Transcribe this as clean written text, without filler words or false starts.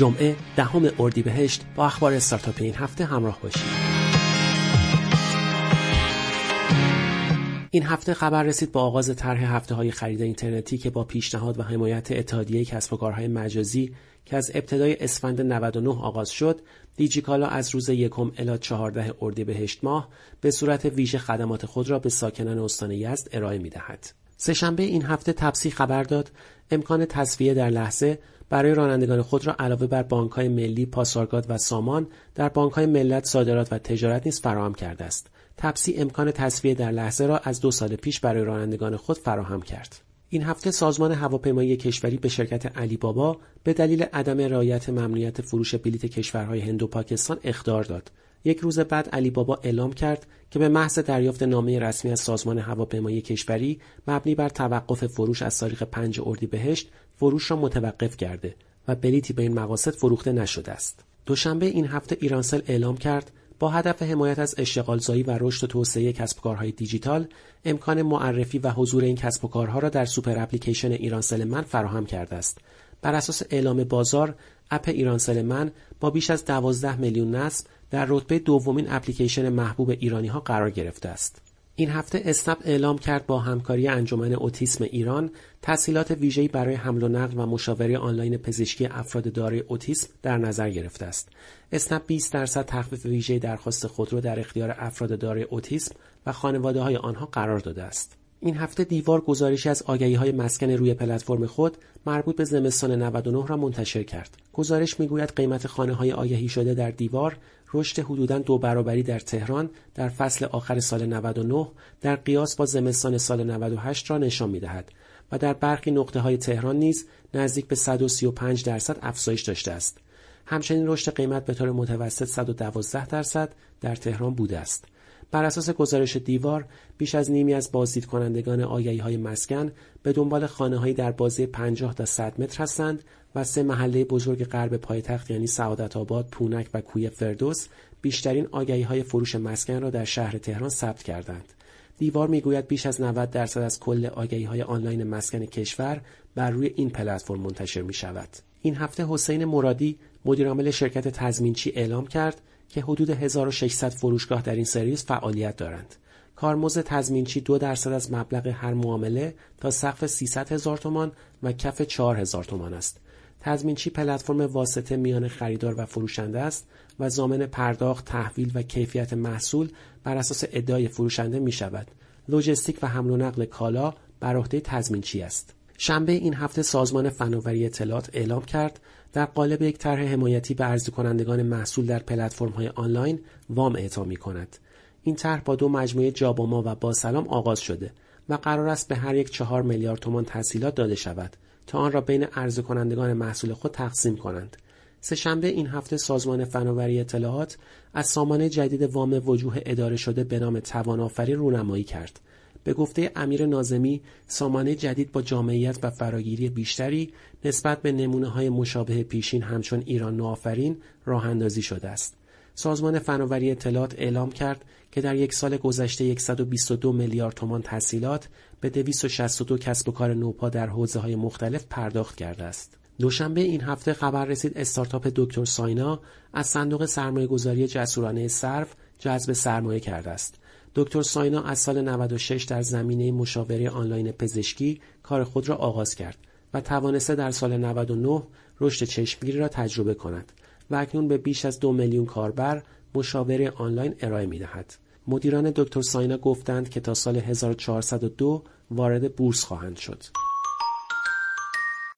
جمعه 10 اردیبهشت با اخبار استارتاپ این هفته همراه باشید. این هفته خبر رسید با آغاز طرح هفته‌های خرید اینترنتی که با پیشنهاد و حمایت اتحادیه کسب و کارهای مجازی که از ابتدای اسفند 99 آغاز شد، دیجیکالا از روز 1 الی 14 اردیبهشت ماه به صورت ویژه خدمات خود را به ساکنان استان یزد ارائه می‌دهد. سه‌شنبه این هفته تپسی خبر داد امکان تسویه در لحظه برای رانندگان خود را علاوه بر بانک‌های ملی، پاسارگاد و سامان در بانک‌های ملت، صادرات و تجارت نیز فراهم کرده است. تپسی امکان تسویه در لحظه را از 2 سال پیش برای رانندگان خود فراهم کرد. این هفته سازمان هواپیمایی کشوری به شرکت علی بابا به دلیل عدم رعایت ممنوعیت فروش بلیت کشورهای هند و پاکستان اخطار داد. 1 روز بعد علی بابا اعلام کرد که به محض دریافت نامه رسمی از سازمان هواپیمایی کشوری مبنی بر توقف فروش از تاریخ 5 اردیبهشت فروش را متوقف کرده و بلیتی به این مقاصد فروخته نشده است. دوشنبه این هفته ایرانسل اعلام کرد با هدف حمایت از اشتغالزایی و رشد و توسعه کسب و کارهای دیجیتال، امکان معرفی و حضور این کسب و کارها را در سوپر اپلیکیشن ایرانسل من فراهم کرده است. بر اساس اعلام بازار، اپ ایرانسل من با بیش از 12 میلیون نصب در رتبه 2 اپلیکیشن محبوب ایرانی‌ها قرار گرفته است. این هفته اسنپ اعلام کرد با همکاری انجمن اوتیسم ایران تسهیلات ویژه‌ای برای حمل و نقل و مشاوره آنلاین پزشکی افراد دارای اوتیسم در نظر گرفته است. اسنپ 20% تخفیف ویژه درخواست خودرو در اختیار افراد دارای اوتیسم و خانواده‌های آنها قرار داده است. این هفته دیوار گزارشی از آگهی‌های مسکن روی پلتفرم خود مربوط به زمستان 99 را منتشر کرد. گزارش می‌گوید قیمت خانه‌های آگهی شده در دیوار رشد حدوداً 2 برابری در تهران در فصل آخر سال 99 در قیاس با زمستان سال 98 را نشان می‌دهد و در برخی نقطه‌های تهران نیز نزدیک به 135% افزایش داشته است. همچنین رشد قیمت به طور متوسط 112% در تهران بوده است. بر اساس گزارش دیوار، بیش از نیمی از بازدیدکنندگان آگهی‌های مسکن به دنبال خانه‌هایی در بازه 50 تا 100 متر هستند و 3 محله بزرگ غرب پایتخت یعنی سعادت‌آباد، پونک و کوی فردوس بیشترین آگهی‌های فروش مسکن را در شهر تهران ثبت کردند. دیوار می‌گوید بیش از 90% از کل آگهی‌های آنلاین مسکن کشور بر روی این پلتفرم منتشر می‌شود. این هفته حسین مرادی، مدیرعامل شرکت تضمینچی اعلام کرد که حدود 1600 فروشگاه در این سرویس فعالیت دارند. کارمزد تضمینچی 2% از مبلغ هر معامله تا سقف 300,000 تومان و کف 4,000 تومان است. تضمینچی پلتفرم واسطه میان خریدار و فروشنده است و ضامن پرداخت، تحویل و کیفیت محصول بر اساس ادعای فروشنده می شود. لوجستیک و حمل و نقل کالا بر عهده تضمینچی است. شنبه این هفته سازمان فناوری اطلاعات اعلام کرد در قالب یک طرح حمایتی به عرضه‌کنندگان محصول در پلتفرم‌های آنلاین وام اعطا می‌کند. این طرح با 2 مجموعه جابا ما و با سلام آغاز شده و قرار است به هر یک 4 میلیارد تومان تسهیلات داده شود تا آن را بین عرضه‌کنندگان محصول خود تقسیم کنند. سه‌شنبه این هفته سازمان فناوری اطلاعات از سامانه جدید وام وجوه اداره شده به نام توان آفرین رونمایی کرد. به گفته امیر ناظمی، سامانه جدید با جامعیت و فراگیری بیشتری نسبت به نمونه‌های مشابه پیشین همچون ایران نو آفرین راه‌اندازی شده است. سازمان فناوری اطلاعات اعلام کرد که در 1 سال گذشته 122 میلیارد تومان تسهیلات به 262 کسب و کار نوپا در حوزه‌های مختلف پرداخت کرده است. دوشنبه این هفته خبر رسید استارتاپ دکتر ساینا از صندوق سرمایه‌گذاری جسورانه صرف جذب سرمایه کرده است. دکتر ساینا از سال 96 در زمینه مشاوره آنلاین پزشکی کار خود را آغاز کرد و توانسته در سال 99 رشد چشمگیری را تجربه کند و اکنون به بیش از 2 میلیون کاربر مشاوره آنلاین ارائه می‌دهد. مدیران دکتر ساینا گفتند که تا سال 1402 وارد بورس خواهند شد.